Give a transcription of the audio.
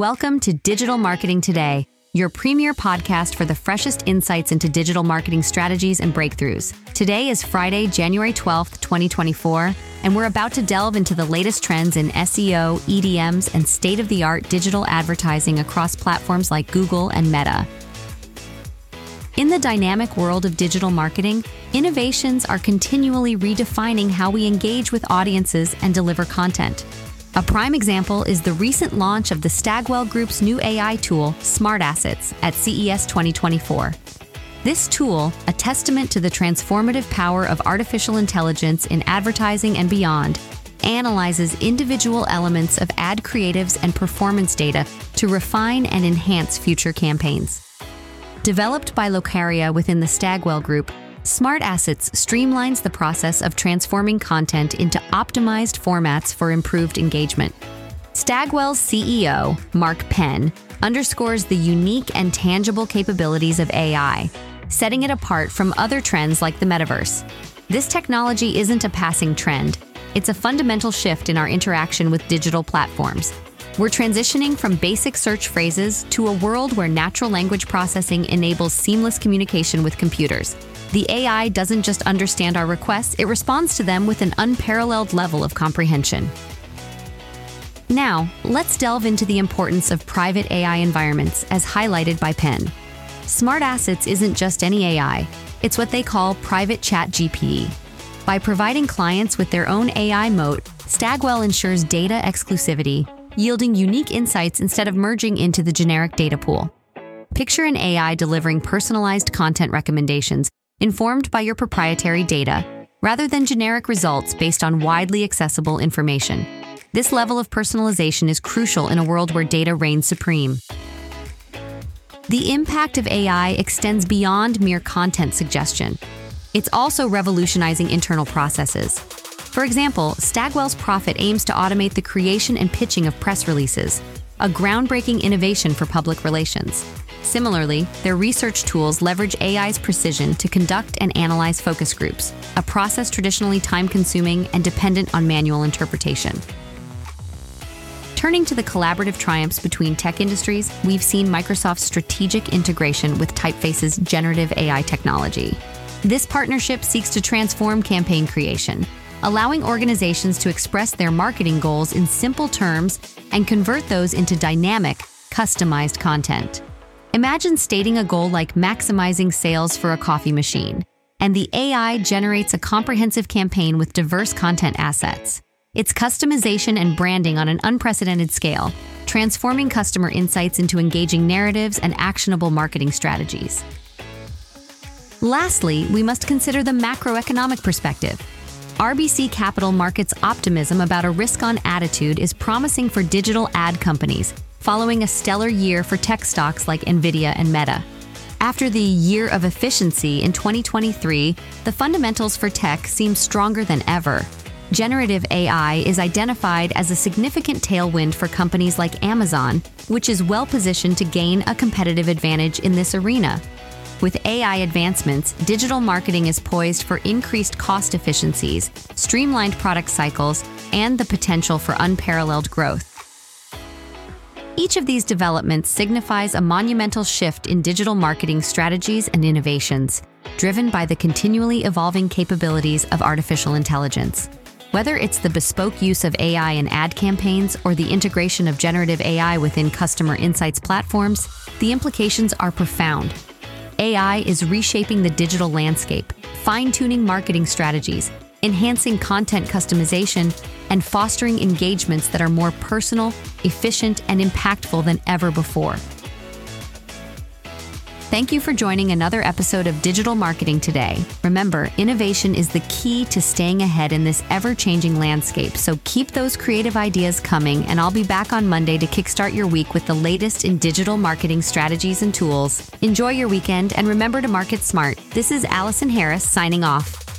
Welcome to Digital Marketing Today, your premier podcast for the freshest insights into digital marketing strategies and breakthroughs. Today is Friday, January 12th, 2024, and we're about to delve into the latest trends in SEO, EDMs, and state-of-the-art digital advertising across platforms like Google and Meta. In the dynamic world of digital marketing, innovations are continually redefining how we engage with audiences and deliver content. A prime example is the recent launch of the Stagwell Group's new AI tool, SmartAssets, at CES 2024. This tool, a testament to the transformative power of artificial intelligence in advertising and beyond, analyzes individual elements of ad creatives and performance data to refine and enhance future campaigns. Developed by Locaria within the Stagwell Group, SmartAssets streamlines the process of transforming content into optimized formats for improved engagement. Stagwell's CEO, Mark Penn, underscores the unique and tangible capabilities of AI, setting it apart from other trends like the metaverse. This technology isn't a passing trend. It's a fundamental shift in our interaction with digital platforms. We're transitioning from basic search phrases to a world where natural language processing enables seamless communication with computers. The AI doesn't just understand our requests, it responds to them with an unparalleled level of comprehension. Now, let's delve into the importance of private AI environments, as highlighted by Penn. SmartAssets isn't just any AI, it's what they call private ChatGPT. By providing clients with their own AI moat, Stagwell ensures data exclusivity, yielding unique insights instead of merging into the generic data pool. Picture an AI delivering personalized content recommendations informed by your proprietary data, rather than generic results based on widely accessible information. This level of personalization is crucial in a world where data reigns supreme. The impact of AI extends beyond mere content suggestion. It's also revolutionizing internal processes. For example, Stagwell's PRofet aims to automate the creation and pitching of press releases, a groundbreaking innovation for public relations. Similarly, their research tools leverage AI's precision to conduct and analyze focus groups, a process traditionally time-consuming and dependent on manual interpretation. Turning to the collaborative triumphs between tech industries, we've seen Microsoft's strategic integration with Typeface's generative AI technology. This partnership seeks to transform campaign creation, allowing organizations to express their marketing goals in simple terms and convert those into dynamic, customized content. Imagine stating a goal like maximizing sales for a coffee machine, and the AI generates a comprehensive campaign with diverse content assets. It's customization and branding on an unprecedented scale, transforming customer insights into engaging narratives and actionable marketing strategies. Lastly, we must consider the macroeconomic perspective. RBC Capital Markets' optimism about a risk-on attitude is promising for digital ad companies, following a stellar year for tech stocks like Nvidia and Meta. After the year of efficiency in 2023, the fundamentals for tech seem stronger than ever. Generative AI is identified as a significant tailwind for companies like Amazon, which is well-positioned to gain a competitive advantage in this arena. With AI advancements, digital marketing is poised for increased cost efficiencies, streamlined product cycles, and the potential for unparalleled growth. Each of these developments signifies a monumental shift in digital marketing strategies and innovations, driven by the continually evolving capabilities of artificial intelligence. Whether it's the bespoke use of AI in ad campaigns or the integration of generative AI within customer insights platforms, the implications are profound. AI is reshaping the digital landscape, fine-tuning marketing strategies, enhancing content customization, and fostering engagements that are more personal, efficient, and impactful than ever before. Thank you for joining another episode of Digital Marketing Today. Remember, innovation is the key to staying ahead in this ever-changing landscape, so keep those creative ideas coming, and I'll be back on Monday to kickstart your week with the latest in digital marketing strategies and tools. Enjoy your weekend, and remember to market smart. This is Allison Harris signing off.